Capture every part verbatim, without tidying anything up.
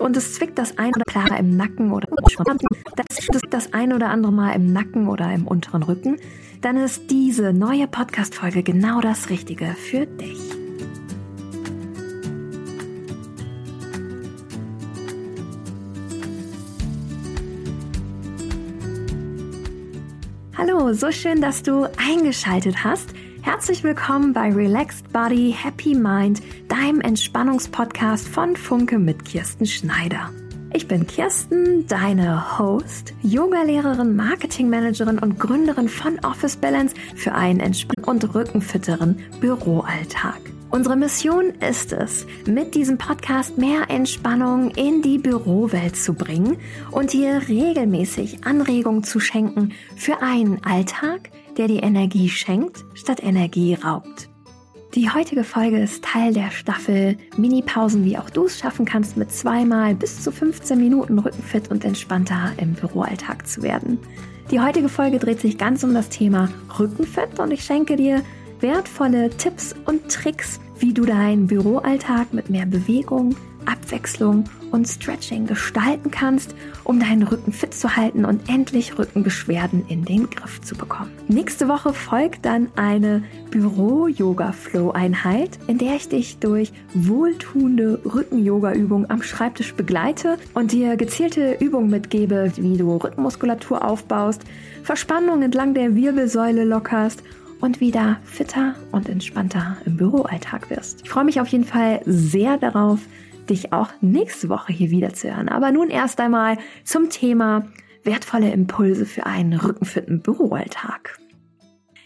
und es zwickt das ein oder andere Mal im Nacken oder das, das ein oder andere Mal im Nacken oder im unteren Rücken, dann ist diese neue Podcast-Folge genau das Richtige für dich. Hallo, so schön, dass du eingeschaltet hast. Herzlich willkommen bei Relaxed Body, Happy Mind, deinem Entspannungspodcast von Funke mit Kirsten Schneider. Ich bin Kirsten, deine Host, Yoga-Lehrerin, Marketingmanagerin und Gründerin von Office Balance für einen entspannten und rückenfitteren Büroalltag. Unsere Mission ist es, mit diesem Podcast mehr Entspannung in die Bürowelt zu bringen und dir regelmäßig Anregungen zu schenken für einen Alltag, der dir Energie schenkt, statt Energie raubt. Die heutige Folge ist Teil der Staffel Mini-Pausen, wie auch du es schaffen kannst, mit zweimal bis zu fünfzehn Minuten rückenfit und entspannter im Büroalltag zu werden. Die heutige Folge dreht sich ganz um das Thema Rückenfit und ich schenke dir wertvolle Tipps und Tricks, wie du deinen Büroalltag mit mehr Bewegung, Abwechslung und Stretching gestalten kannst, um deinen Rücken fit zu halten und endlich Rückenbeschwerden in den Griff zu bekommen. Nächste Woche folgt dann eine Büro-Yoga-Flow-Einheit, in der ich dich durch wohltuende Rücken-Yoga-Übungen am Schreibtisch begleite und dir gezielte Übungen mitgebe, wie du Rückenmuskulatur aufbaust, Verspannung entlang der Wirbelsäule lockerst und wieder fitter und entspannter im Büroalltag wirst. Ich freue mich auf jeden Fall sehr darauf, dich auch nächste Woche hier wieder zu hören. Aber nun erst einmal zum Thema wertvolle Impulse für einen rückenfitten Büroalltag.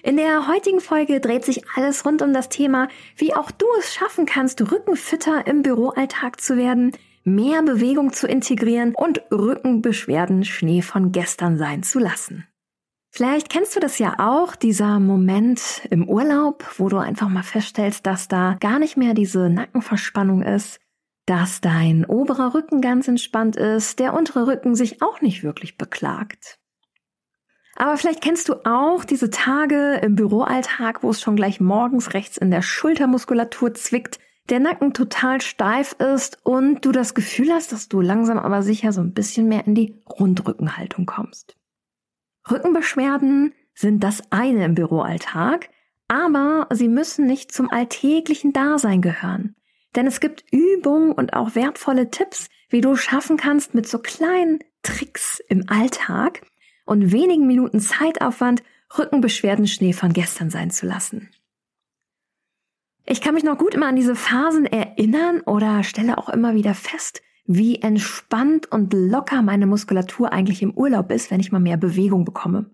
In der heutigen Folge dreht sich alles rund um das Thema, wie auch du es schaffen kannst, rückenfitter im Büroalltag zu werden, mehr Bewegung zu integrieren und Rückenbeschwerden Schnee von gestern sein zu lassen. Vielleicht kennst du das ja auch, dieser Moment im Urlaub, wo du einfach mal feststellst, dass da gar nicht mehr diese Nackenverspannung ist, dass dein oberer Rücken ganz entspannt ist, der untere Rücken sich auch nicht wirklich beklagt. Aber vielleicht kennst du auch diese Tage im Büroalltag, wo es schon gleich morgens rechts in der Schultermuskulatur zwickt, der Nacken total steif ist und du das Gefühl hast, dass du langsam aber sicher so ein bisschen mehr in die Rundrückenhaltung kommst. Rückenbeschwerden sind das eine im Büroalltag, aber sie müssen nicht zum alltäglichen Dasein gehören. Denn es gibt Übungen und auch wertvolle Tipps, wie du schaffen kannst, mit so kleinen Tricks im Alltag und wenigen Minuten Zeitaufwand Rückenbeschwerden Schnee von gestern sein zu lassen. Ich kann mich noch gut immer an diese Phasen erinnern oder stelle auch immer wieder fest, wie entspannt und locker meine Muskulatur eigentlich im Urlaub ist, wenn ich mal mehr Bewegung bekomme.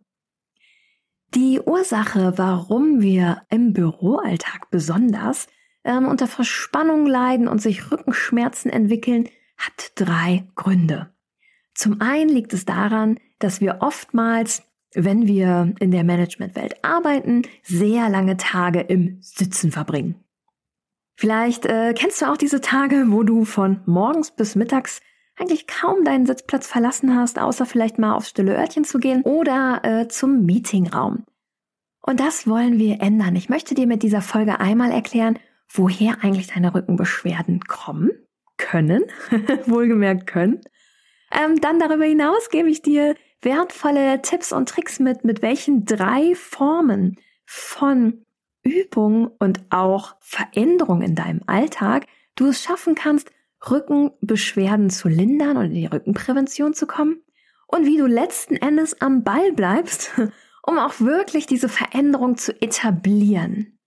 Die Ursache, warum wir im Büroalltag besonders ähm, unter Verspannung leiden und sich Rückenschmerzen entwickeln, hat drei Gründe. Zum einen liegt es daran, dass wir oftmals, wenn wir in der Managementwelt arbeiten, sehr lange Tage im Sitzen verbringen. Vielleicht äh, kennst du auch diese Tage, wo du von morgens bis mittags eigentlich kaum deinen Sitzplatz verlassen hast, außer vielleicht mal aufs stille Örtchen zu gehen oder äh, zum Meetingraum. Und das wollen wir ändern. Ich möchte dir mit dieser Folge einmal erklären, woher eigentlich deine Rückenbeschwerden kommen, können, wohlgemerkt können. Ähm, dann darüber hinaus gebe ich dir wertvolle Tipps und Tricks mit, mit welchen drei Formen von Übung und auch Veränderung in deinem Alltag du es schaffen kannst, Rückenbeschwerden zu lindern und in die Rückenprävention zu kommen und wie du letzten Endes am Ball bleibst, um auch wirklich diese Veränderung zu etablieren.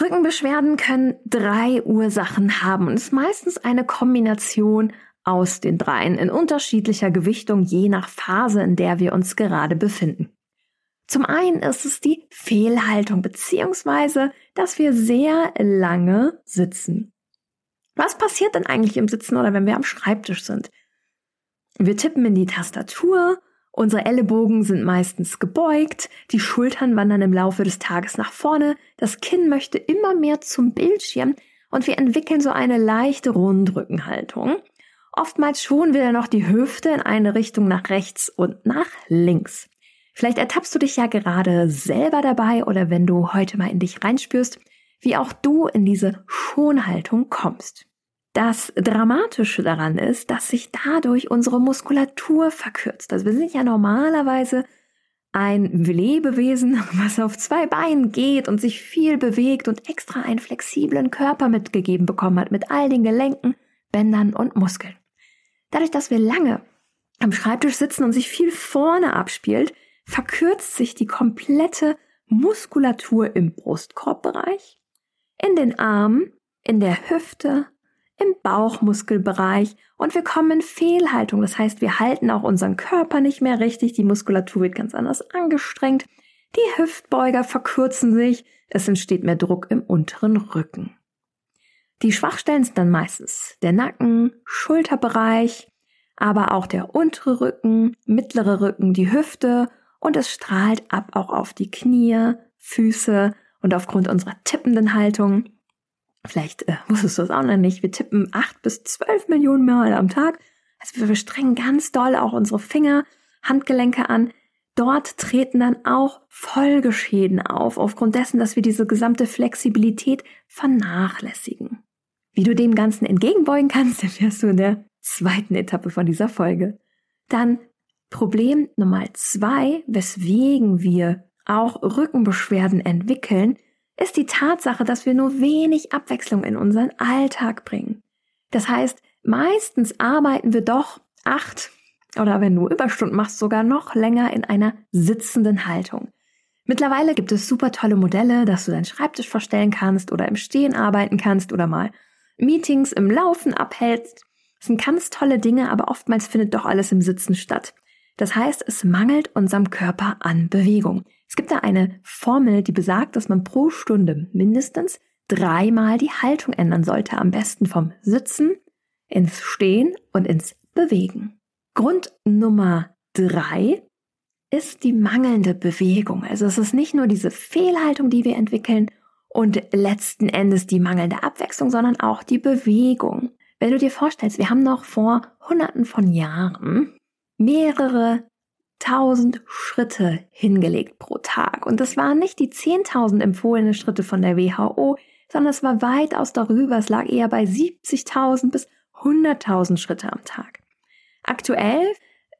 Rückenbeschwerden können drei Ursachen haben und es ist meistens eine Kombination aus den dreien in unterschiedlicher Gewichtung, je nach Phase, in der wir uns gerade befinden. Zum einen ist es die Fehlhaltung, beziehungsweise, dass wir sehr lange sitzen. Was passiert denn eigentlich im Sitzen oder wenn wir am Schreibtisch sind? Wir tippen in die Tastatur, unsere Ellenbogen sind meistens gebeugt, die Schultern wandern im Laufe des Tages nach vorne, das Kinn möchte immer mehr zum Bildschirm und wir entwickeln so eine leichte Rundrückenhaltung. Oftmals schonen wir dann noch die Hüfte in eine Richtung nach rechts und nach links. Vielleicht ertappst du dich ja gerade selber dabei oder wenn du heute mal in dich reinspürst, wie auch du in diese Schonhaltung kommst. Das Dramatische daran ist, dass sich dadurch unsere Muskulatur verkürzt. Also wir sind ja normalerweise ein Lebewesen, was auf zwei Beinen geht und sich viel bewegt und extra einen flexiblen Körper mitgegeben bekommen hat, mit all den Gelenken, Bändern und Muskeln. Dadurch, dass wir lange am Schreibtisch sitzen und sich viel vorne abspielt, verkürzt sich die komplette Muskulatur im Brustkorbbereich, in den Armen, in der Hüfte, im Bauchmuskelbereich und wir kommen in Fehlhaltung. Das heißt, wir halten auch unseren Körper nicht mehr richtig, die Muskulatur wird ganz anders angestrengt, die Hüftbeuger verkürzen sich, es entsteht mehr Druck im unteren Rücken. Die Schwachstellen sind dann meistens der Nacken, Schulterbereich, aber auch der untere Rücken, mittlere Rücken, die Hüfte und es strahlt ab auch auf die Knie, Füße und aufgrund unserer tippenden Haltung. Vielleicht äh, wusstest du es auch noch nicht. Wir tippen acht bis zwölf Millionen Mal am Tag. Also wir strengen ganz doll auch unsere Finger, Handgelenke an. Dort treten dann auch Folgeschäden auf, aufgrund dessen, dass wir diese gesamte Flexibilität vernachlässigen. Wie du dem Ganzen entgegenbeugen kannst, erfährst du in der zweiten Etappe von dieser Folge. Dann Problem Nummer zwei, weswegen wir auch Rückenbeschwerden entwickeln, ist die Tatsache, dass wir nur wenig Abwechslung in unseren Alltag bringen. Das heißt, meistens arbeiten wir doch acht oder wenn du Überstunden machst, sogar noch länger in einer sitzenden Haltung. Mittlerweile gibt es super tolle Modelle, dass du deinen Schreibtisch verstellen kannst oder im Stehen arbeiten kannst oder mal Meetings im Laufen abhältst. Das sind ganz tolle Dinge, aber oftmals findet doch alles im Sitzen statt. Das heißt, es mangelt unserem Körper an Bewegung. Es gibt da eine Formel, die besagt, dass man pro Stunde mindestens dreimal die Haltung ändern sollte. Am besten vom Sitzen ins Stehen und ins Bewegen. Grund Nummer drei ist die mangelnde Bewegung. Also es ist nicht nur diese Fehlhaltung, die wir entwickeln und letzten Endes die mangelnde Abwechslung, sondern auch die Bewegung. Wenn du dir vorstellst, wir haben noch vor Hunderten von Jahren mehrere tausend Schritte hingelegt pro Tag. Und das waren nicht die zehntausend empfohlenen Schritte von der W H O, sondern es war weitaus darüber. Es lag eher bei siebzigtausend bis hunderttausend Schritte am Tag. Aktuell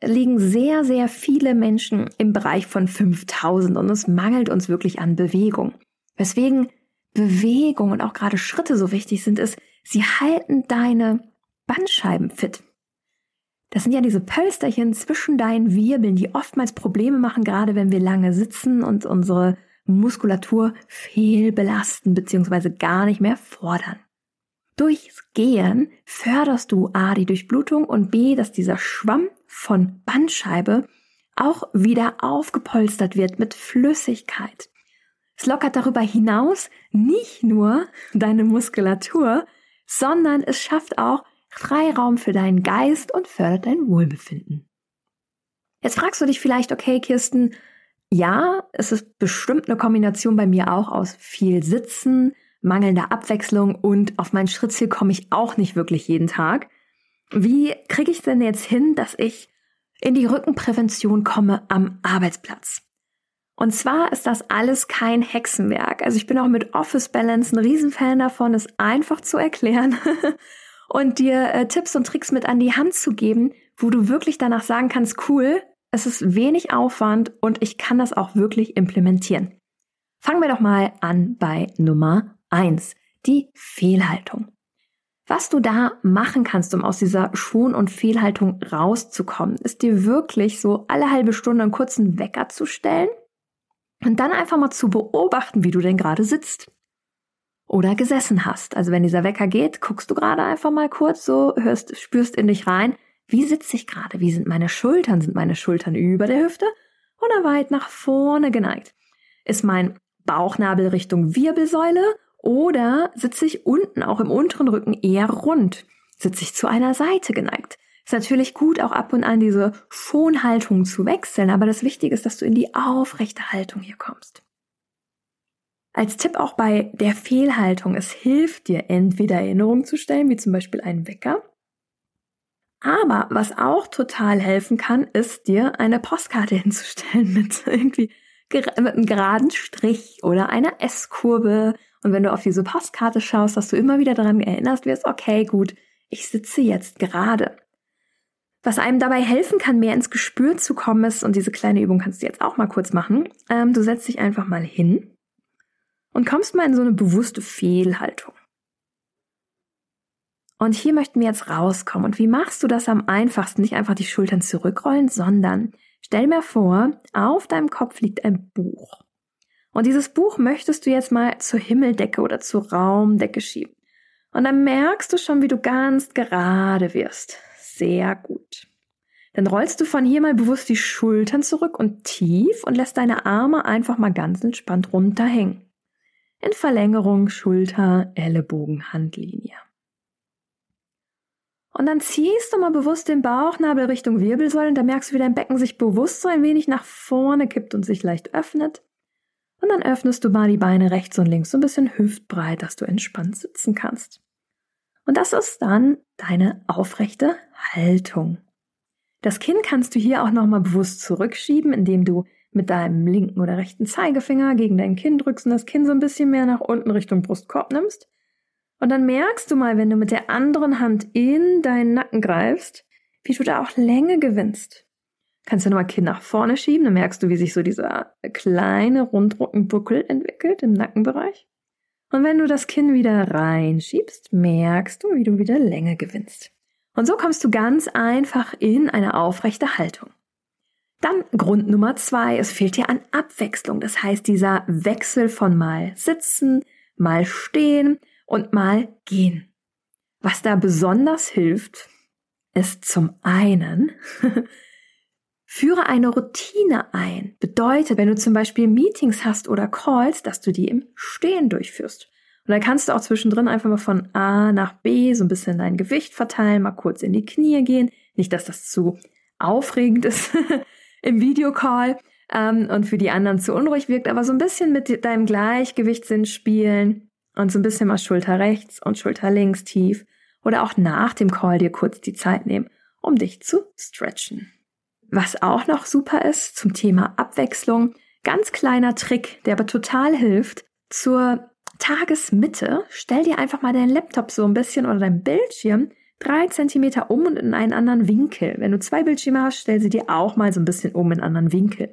liegen sehr, sehr viele Menschen im Bereich von fünftausend und es mangelt uns wirklich an Bewegung. Weswegen Bewegung und auch gerade Schritte so wichtig sind, ist, sie halten deine Bandscheiben fit. Das sind ja diese Pölsterchen zwischen deinen Wirbeln, die oftmals Probleme machen, gerade wenn wir lange sitzen und unsere Muskulatur fehlbelasten bzw. gar nicht mehr fordern. Durchs Gehen förderst du a. die Durchblutung und b. dass dieser Schwamm von Bandscheibe auch wieder aufgepolstert wird mit Flüssigkeit. Es lockert darüber hinaus nicht nur deine Muskulatur, sondern es schafft auch Freiraum für deinen Geist und fördert dein Wohlbefinden. Jetzt fragst du dich vielleicht, okay Kirsten, ja, es ist bestimmt eine Kombination bei mir auch aus viel Sitzen, mangelnder Abwechslung und auf mein Schrittziel komme ich auch nicht wirklich jeden Tag. Wie kriege ich denn jetzt hin, dass ich in die Rückenprävention komme am Arbeitsplatz? Und zwar ist das alles kein Hexenwerk. Also ich bin auch mit Office Balance ein Riesenfan davon, es einfach zu erklären und dir äh, Tipps und Tricks mit an die Hand zu geben, wo du wirklich danach sagen kannst, cool, es ist wenig Aufwand und ich kann das auch wirklich implementieren. Fangen wir doch mal an bei Nummer eins, die Fehlhaltung. Was du da machen kannst, um aus dieser Schon- und Fehlhaltung rauszukommen, ist dir wirklich so alle halbe Stunde einen kurzen Wecker zu stellen und dann einfach mal zu beobachten, wie du denn gerade sitzt. Oder gesessen hast. Also wenn dieser Wecker geht, guckst du gerade einfach mal kurz so, hörst, spürst in dich rein, wie sitze ich gerade, wie sind meine Schultern, sind meine Schultern über der Hüfte oder weit nach vorne geneigt? Ist mein Bauchnabel Richtung Wirbelsäule oder sitze ich unten, auch im unteren Rücken, eher rund? Sitze ich zu einer Seite geneigt? Ist natürlich gut, auch ab und an diese Schonhaltung zu wechseln, aber das Wichtige ist, dass du in die aufrechte Haltung hier kommst. Als Tipp auch bei der Fehlhaltung, es hilft dir, entweder Erinnerungen zu stellen, wie zum Beispiel einen Wecker. Aber was auch total helfen kann, ist dir eine Postkarte hinzustellen mit irgendwie mit einem geraden Strich oder einer S-Kurve. Und wenn du auf diese Postkarte schaust, dass du immer wieder daran erinnerst wirst, okay, gut, ich sitze jetzt gerade. Was einem dabei helfen kann, mehr ins Gespür zu kommen ist, und diese kleine Übung kannst du jetzt auch mal kurz machen, ähm, du setzt dich einfach mal hin und kommst mal in so eine bewusste Fehlhaltung. Und hier möchten wir jetzt rauskommen. Und wie machst du das am einfachsten? Nicht einfach die Schultern zurückrollen, sondern stell mir vor, auf deinem Kopf liegt ein Buch. Und dieses Buch möchtest du jetzt mal zur Himmeldecke oder zur Raumdecke schieben. Und dann merkst du schon, wie du ganz gerade wirst. Sehr gut. Dann rollst du von hier mal bewusst die Schultern zurück und tief und lässt deine Arme einfach mal ganz entspannt runterhängen. In Verlängerung Schulter, Ellenbogen, Handlinie. Und dann ziehst du mal bewusst den Bauchnabel Richtung Wirbelsäule und da merkst du, wie dein Becken sich bewusst so ein wenig nach vorne kippt und sich leicht öffnet. Und dann öffnest du mal die Beine rechts und links so ein bisschen hüftbreit, dass du entspannt sitzen kannst. Und das ist dann deine aufrechte Haltung. Das Kinn kannst du hier auch nochmal bewusst zurückschieben, indem du mit deinem linken oder rechten Zeigefinger gegen dein Kinn drückst und das Kinn so ein bisschen mehr nach unten Richtung Brustkorb nimmst. Und dann merkst du mal, wenn du mit der anderen Hand in deinen Nacken greifst, wie du da auch Länge gewinnst. Kannst du nochmal Kinn nach vorne schieben, dann merkst du, wie sich so dieser kleine Rundrückenbuckel entwickelt im Nackenbereich. Und wenn du das Kinn wieder reinschiebst, merkst du, wie du wieder Länge gewinnst. Und so kommst du ganz einfach in eine aufrechte Haltung. Dann Grund Nummer zwei, es fehlt dir an Abwechslung. Das heißt, dieser Wechsel von mal sitzen, mal stehen und mal gehen. Was da besonders hilft, ist zum einen... Führe eine Routine ein. Bedeutet, wenn du zum Beispiel Meetings hast oder Calls, dass du die im Stehen durchführst. Und dann kannst du auch zwischendrin einfach mal von A nach B so ein bisschen dein Gewicht verteilen, mal kurz in die Knie gehen. Nicht, dass das zu aufregend ist im Videocall ähm, und für die anderen zu unruhig wirkt, aber so ein bisschen mit deinem Gleichgewichtssinn spielen und so ein bisschen mal Schulter rechts und Schulter links tief oder auch nach dem Call dir kurz die Zeit nehmen, um dich zu stretchen. Was auch noch super ist zum Thema Abwechslung, ganz kleiner Trick, der aber total hilft, zur Tagesmitte stell dir einfach mal deinen Laptop so ein bisschen oder deinen Bildschirm drei Zentimeter um und in einen anderen Winkel. Wenn du zwei Bildschirme hast, stell sie dir auch mal so ein bisschen um in einen anderen Winkel.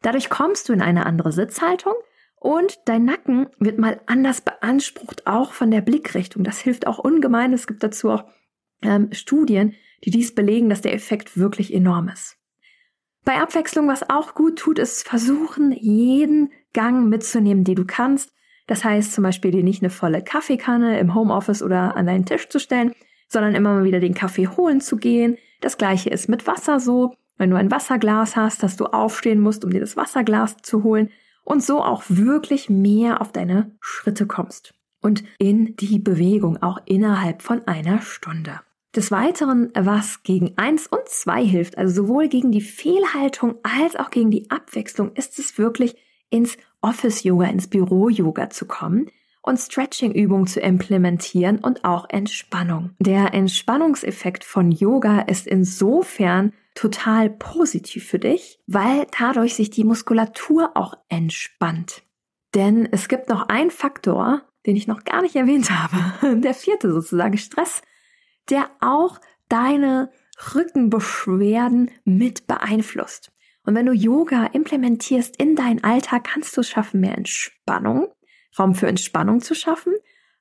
Dadurch kommst du in eine andere Sitzhaltung und dein Nacken wird mal anders beansprucht, auch von der Blickrichtung. Das hilft auch ungemein. Es gibt dazu auch ähm, Studien, die dies belegen, dass der Effekt wirklich enorm ist. Bei Abwechslung, was auch gut tut, ist versuchen, jeden Gang mitzunehmen, den du kannst. Das heißt zum Beispiel, dir nicht eine volle Kaffeekanne im Homeoffice oder an deinen Tisch zu stellen, sondern immer mal wieder den Kaffee holen zu gehen. Das Gleiche ist mit Wasser so. Wenn du ein Wasserglas hast, dass du aufstehen musst, um dir das Wasserglas zu holen und so auch wirklich mehr auf deine Schritte kommst und in die Bewegung auch innerhalb von einer Stunde. Des Weiteren, was gegen eins und zwei hilft, also sowohl gegen die Fehlhaltung als auch gegen die Abwechslung, ist es wirklich, ins Office-Yoga, ins Büro-Yoga zu kommen und Stretching-Übungen zu implementieren und auch Entspannung. Der Entspannungseffekt von Yoga ist insofern total positiv für dich, weil dadurch sich die Muskulatur auch entspannt. Denn es gibt noch einen Faktor, den ich noch gar nicht erwähnt habe, der vierte sozusagen, Stress, der auch deine Rückenbeschwerden mit beeinflusst. Und wenn du Yoga implementierst in deinen Alltag, kannst du es schaffen, mehr Entspannung, Raum für Entspannung zu schaffen,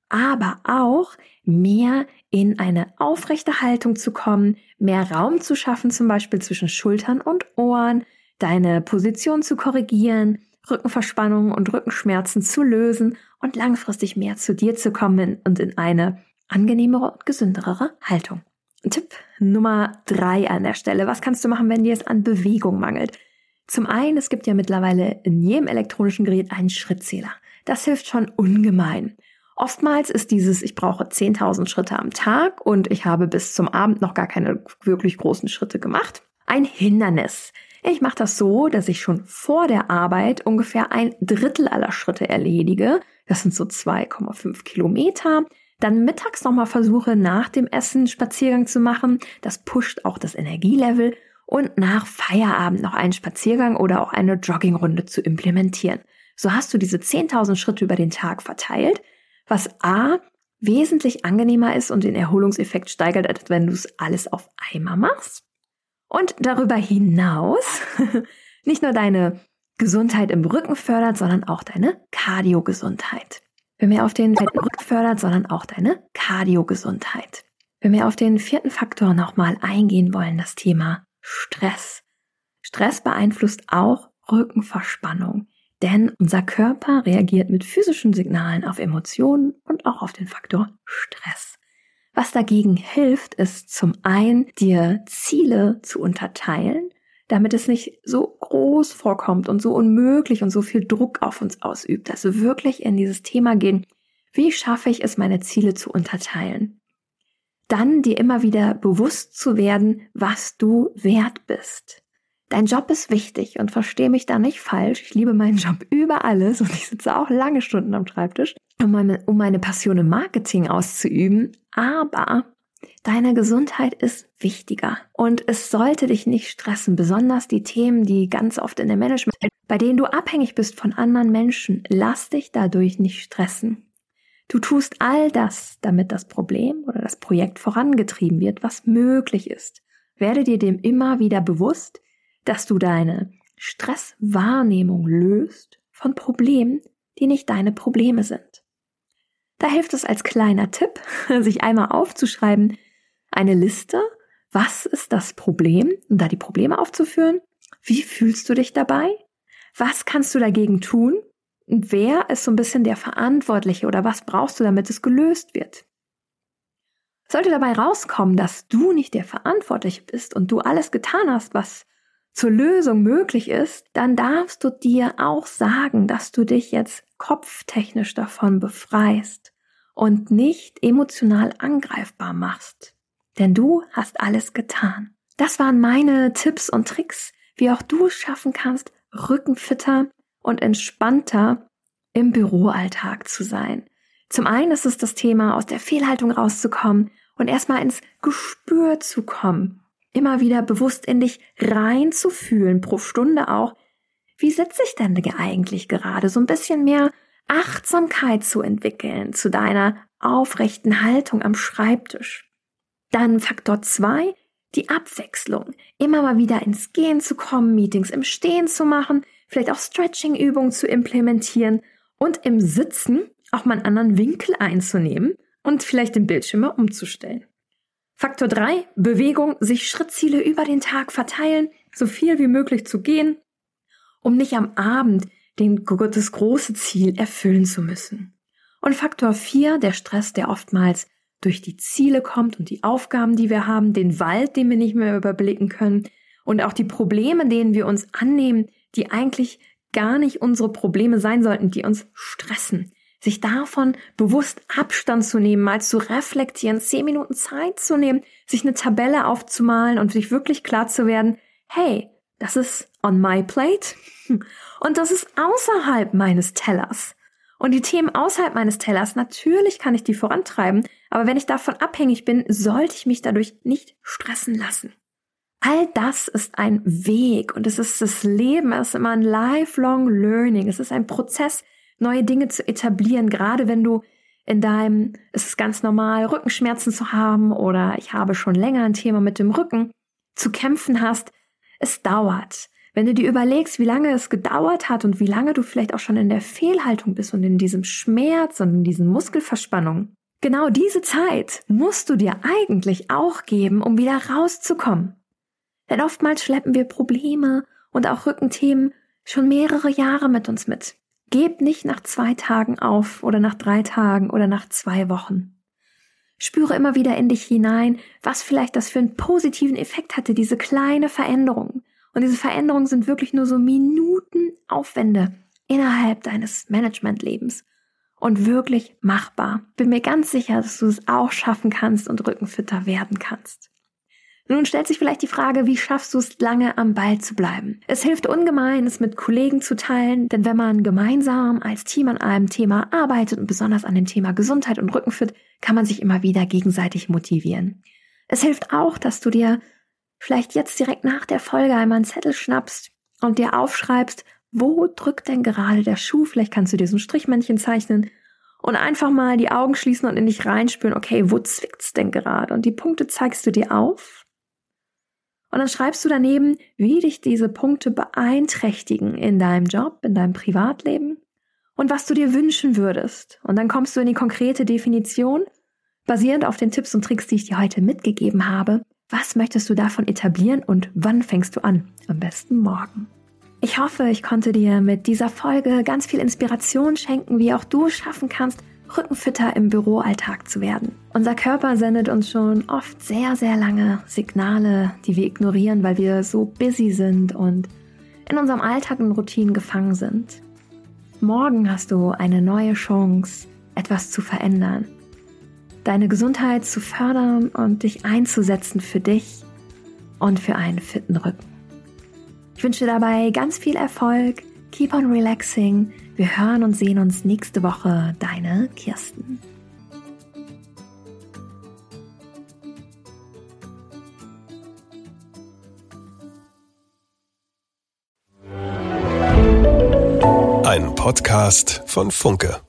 aber auch mehr in eine aufrechte Haltung zu kommen, mehr Raum zu schaffen, zum Beispiel zwischen Schultern und Ohren, deine Position zu korrigieren, Rückenverspannungen und Rückenschmerzen zu lösen und langfristig mehr zu dir zu kommen und in eine angenehmere und gesünderere Haltung. Tipp Nummer drei an der Stelle. Was kannst du machen, wenn dir es an Bewegung mangelt? Zum einen, es gibt ja mittlerweile in jedem elektronischen Gerät einen Schrittzähler. Das hilft schon ungemein. Oftmals ist dieses, ich brauche zehntausend Schritte am Tag und ich habe bis zum Abend noch gar keine wirklich großen Schritte gemacht, ein Hindernis. Ich mache das so, dass ich schon vor der Arbeit ungefähr ein Drittel aller Schritte erledige. Das sind so zwei Komma fünf Kilometer. Dann mittags nochmal versuche, nach dem Essen einen Spaziergang zu machen. Das pusht auch das Energielevel. und nach Feierabend noch einen Spaziergang oder auch eine Joggingrunde zu implementieren. So hast du diese zehntausend Schritte über den Tag verteilt, was a. wesentlich angenehmer ist und den Erholungseffekt steigert, als wenn du es alles auf einmal machst. Und darüber hinaus nicht nur deine Gesundheit im Rücken fördert, sondern auch deine Kardiogesundheit. Wenn wir auf den Rücken fördert, sondern auch deine Kardiogesundheit. Wenn wir auf den vierten Faktor nochmal eingehen wollen, das Thema Stress. Stress beeinflusst auch Rückenverspannung, denn unser Körper reagiert mit physischen Signalen auf Emotionen und auch auf den Faktor Stress. Was dagegen hilft, ist zum einen, dir Ziele zu unterteilen, damit es nicht so groß vorkommt und so unmöglich und so viel Druck auf uns ausübt, dass wir wirklich in dieses Thema gehen, wie schaffe ich es, meine Ziele zu unterteilen. Dann dir immer wieder bewusst zu werden, was du wert bist. Dein Job ist wichtig und verstehe mich da nicht falsch. Ich liebe meinen Job über alles und ich sitze auch lange Stunden am Schreibtisch, um meine, um meine Passion im Marketing auszuüben. Aber deine Gesundheit ist wichtiger und es sollte dich nicht stressen. Besonders die Themen, die ganz oft in der Management, bei denen du abhängig bist von anderen Menschen, lass dich dadurch nicht stressen. Du tust all das, damit das Problem oder das Projekt vorangetrieben wird, was möglich ist. Werde dir dem immer wieder bewusst, dass du deine Stresswahrnehmung löst von Problemen, die nicht deine Probleme sind. Da hilft es als kleiner Tipp, sich einmal aufzuschreiben, eine Liste, was ist das Problem, um da die Probleme aufzuführen, wie fühlst du dich dabei, was kannst du dagegen tun und wer ist so ein bisschen der Verantwortliche oder was brauchst du, damit es gelöst wird. Sollte dabei rauskommen, dass du nicht der Verantwortliche bist und du alles getan hast, was zur Lösung möglich ist, dann darfst du dir auch sagen, dass du dich jetzt kopftechnisch davon befreist und nicht emotional angreifbar machst. Denn du hast alles getan. Das waren meine Tipps und Tricks, wie auch du es schaffen kannst, rückenfitter und entspannter im Büroalltag zu sein. Zum einen ist es das Thema, aus der Fehlhaltung rauszukommen und erstmal ins Gespür zu kommen. Immer wieder bewusst in dich reinzufühlen, pro Stunde auch, wie sitze ich denn eigentlich gerade? So ein bisschen mehr Achtsamkeit zu entwickeln zu deiner aufrechten Haltung am Schreibtisch. Dann Faktor zwei, die Abwechslung. Immer mal wieder ins Gehen zu kommen, Meetings im Stehen zu machen, vielleicht auch Stretching-Übungen zu implementieren und im Sitzen auch mal einen anderen Winkel einzunehmen und vielleicht den Bildschirm mal umzustellen. Faktor drei, Bewegung, sich Schrittziele über den Tag verteilen, so viel wie möglich zu gehen, um nicht am Abend den, das große Ziel erfüllen zu müssen. Und Faktor vier, der Stress, der oftmals durch die Ziele kommt und die Aufgaben, die wir haben, den Wald, den wir nicht mehr überblicken können und auch die Probleme, denen wir uns annehmen, die eigentlich gar nicht unsere Probleme sein sollten, die uns stressen. Sich davon bewusst Abstand zu nehmen, mal zu reflektieren, zehn Minuten Zeit zu nehmen, sich eine Tabelle aufzumalen und sich wirklich klar zu werden, hey, das ist on my plate und das ist außerhalb meines Tellers. Und die Themen außerhalb meines Tellers, natürlich kann ich die vorantreiben, aber wenn ich davon abhängig bin, sollte ich mich dadurch nicht stressen lassen. All das ist ein Weg und es ist das Leben, es ist immer ein lifelong learning, es ist ein Prozess, neue Dinge zu etablieren, gerade wenn du in deinem, es ist ganz normal, Rückenschmerzen zu haben oder ich habe schon länger ein Thema mit dem Rücken, zu kämpfen hast, es dauert. Wenn du dir überlegst, wie lange es gedauert hat und wie lange du vielleicht auch schon in der Fehlhaltung bist und in diesem Schmerz und in diesen Muskelverspannungen, genau diese Zeit musst du dir eigentlich auch geben, um wieder rauszukommen. Denn oftmals schleppen wir Probleme und auch Rückenthemen schon mehrere Jahre mit uns mit. Gebt nicht nach zwei Tagen auf oder nach drei Tagen oder nach zwei Wochen. Spüre immer wieder in dich hinein, was vielleicht das für einen positiven Effekt hatte, diese kleine Veränderung. Und diese Veränderungen sind wirklich nur so Minutenaufwände innerhalb deines Managementlebens und wirklich machbar. Bin mir ganz sicher, dass du es auch schaffen kannst und rückenfitter werden kannst. Nun stellt sich vielleicht die Frage, wie schaffst du es, lange am Ball zu bleiben? Es hilft ungemein, es mit Kollegen zu teilen, denn wenn man gemeinsam als Team an einem Thema arbeitet und besonders an dem Thema Gesundheit und Rückenfit, kann man sich immer wieder gegenseitig motivieren. Es hilft auch, dass du dir vielleicht jetzt direkt nach der Folge einmal einen Zettel schnappst und dir aufschreibst, wo drückt denn gerade der Schuh? Vielleicht kannst du dir so ein Strichmännchen zeichnen und einfach mal die Augen schließen und in dich reinspüren, okay, wo zwickt's denn gerade? Und die Punkte zeigst du dir auf und dann schreibst du daneben, wie dich diese Punkte beeinträchtigen in deinem Job, in deinem Privatleben und was du dir wünschen würdest. Und dann kommst du in die konkrete Definition, basierend auf den Tipps und Tricks, die ich dir heute mitgegeben habe. Was möchtest du davon etablieren und wann fängst du an? Am besten morgen. Ich hoffe, ich konnte dir mit dieser Folge ganz viel Inspiration schenken, wie auch du schaffen kannst, rückenfitter im Büroalltag zu werden. Unser Körper sendet uns schon oft sehr, sehr lange Signale, die wir ignorieren, weil wir so busy sind und in unserem Alltag und Routinen gefangen sind. Morgen hast du eine neue Chance, etwas zu verändern, deine Gesundheit zu fördern und dich einzusetzen für dich und für einen fitten Rücken. Ich wünsche dabei ganz viel Erfolg. Keep on relaxing. Wir hören und sehen uns nächste Woche. Deine Kirsten. Ein Podcast von Funke.